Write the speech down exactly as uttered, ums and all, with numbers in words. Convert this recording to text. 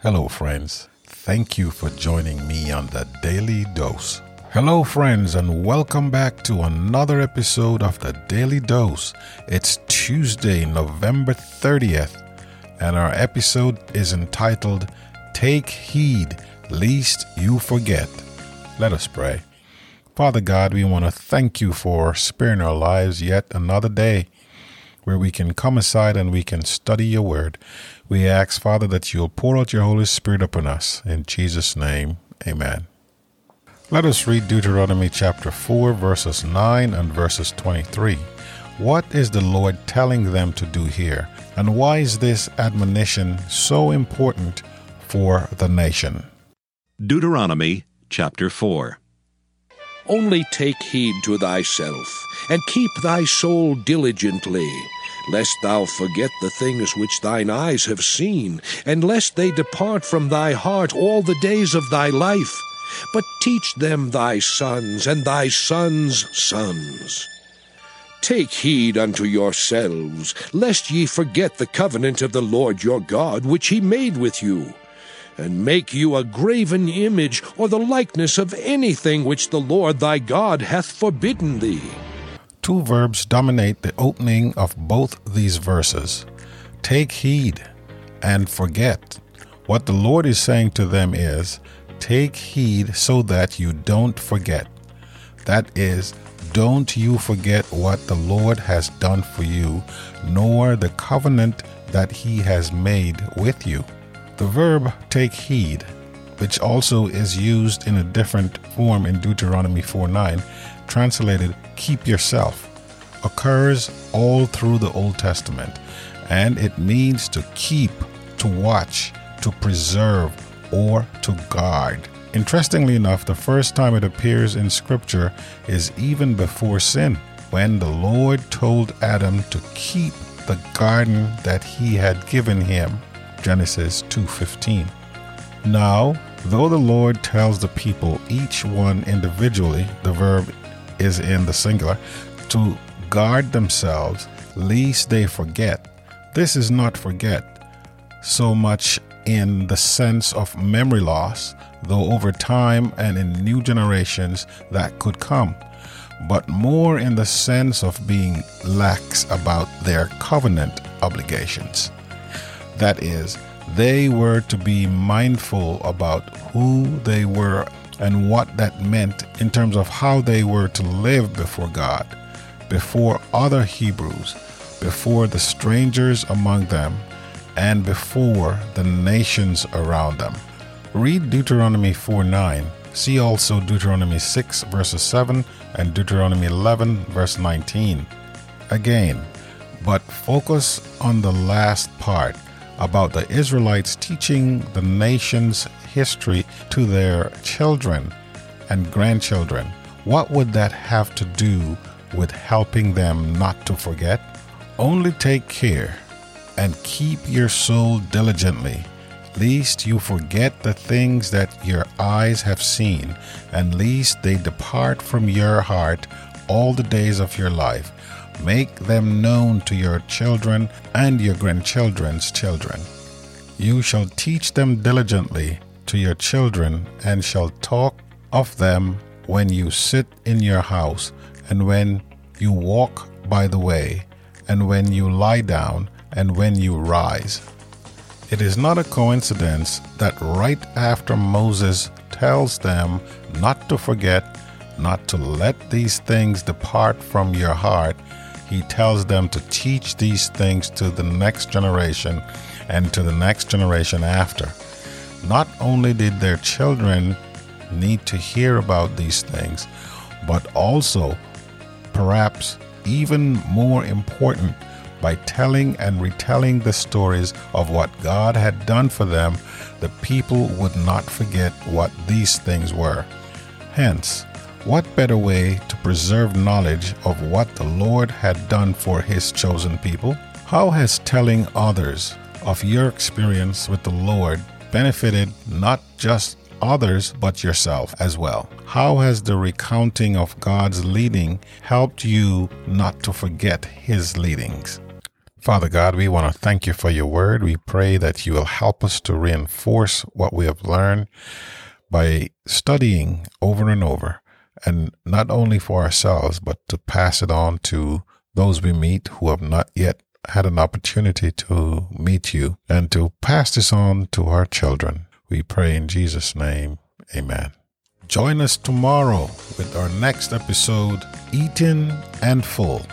Hello friends, thank you for joining me on the Daily Dose. Hello friends and welcome back to another episode of the Daily Dose. It's Tuesday, November thirtieth, and our episode is entitled, Take Heed, Lest You Forget. Let us pray. Father God, we want to thank you for sparing our lives yet another day, where we can come aside and we can study your word. We ask, Father, that you'll pour out your Holy Spirit upon us. In Jesus' name, amen. Let us read Deuteronomy chapter four, verses nine and verses twenty-three. What is the Lord telling them to do here? And why is this admonition so important for the nation? Deuteronomy chapter four. Only take heed to thyself, and keep thy soul diligently, lest thou forget the things which thine eyes have seen, and lest they depart from thy heart all the days of thy life. But teach them thy sons and thy sons' sons. Take heed unto yourselves, lest ye forget the covenant of the Lord your God, which he made with you, and make you a graven image, or the likeness of anything which the Lord thy God hath forbidden thee. Two verbs dominate the opening of both these verses, take heed and forget. What the Lord is saying to them is, take heed so that you don't forget. That is, don't you forget what the Lord has done for you, nor the covenant that he has made with you. The verb take heed, which also is used in a different form in Deuteronomy four nine, translated keep yourself, occurs all through the Old Testament, and it means to keep, to watch, to preserve, or to guard. Interestingly enough, the first time it appears in Scripture is even before sin, when the Lord told Adam to keep the garden that he had given him, Genesis two fifteen. Now, though the Lord tells the people, each one individually, the verb is in the singular, to guard themselves, lest they forget. This is not forget so much in the sense of memory loss, though over time and in new generations that could come, but more in the sense of being lax about their covenant obligations. That is, they were to be mindful about who they were and what that meant in terms of how they were to live before God, before other Hebrews, before the strangers among them, and before the nations around them. Read Deuteronomy four nine. See also Deuteronomy six, verses seven, and Deuteronomy eleven, verse nineteen. Again, but focus on the last part about the Israelites teaching the nation's history to their children and grandchildren. What would that have to do with helping them not to forget? Only take care and keep your soul diligently, lest you forget the things that your eyes have seen, and lest they depart from your heart all the days of your life. Make them known to your children and your grandchildren's children. You shall teach them diligently to your children, and shall talk of them when you sit in your house, and when you walk by the way, and when you lie down, and when you rise. It is not a coincidence that right after Moses tells them not to forget, not to let these things depart from your heart, he tells them to teach these things to the next generation and to the next generation after. Not only did their children need to hear about these things, but also, perhaps even more important, by telling and retelling the stories of what God had done for them, the people would not forget what these things were. Hence, what better way to preserve knowledge of what the Lord had done for his chosen people? How has telling others of your experience with the Lord benefited not just others but yourself as well? How has the recounting of God's leading helped you not to forget his leadings? Father God, we want to thank you for your word. We pray that you will help us to reinforce what we have learned by studying over and over, and not only for ourselves, but to pass it on to those we meet who have not yet had an opportunity to meet you, and to pass this on to our children. We pray in Jesus' name. Amen. Join us tomorrow with our next episode, Eating and Full.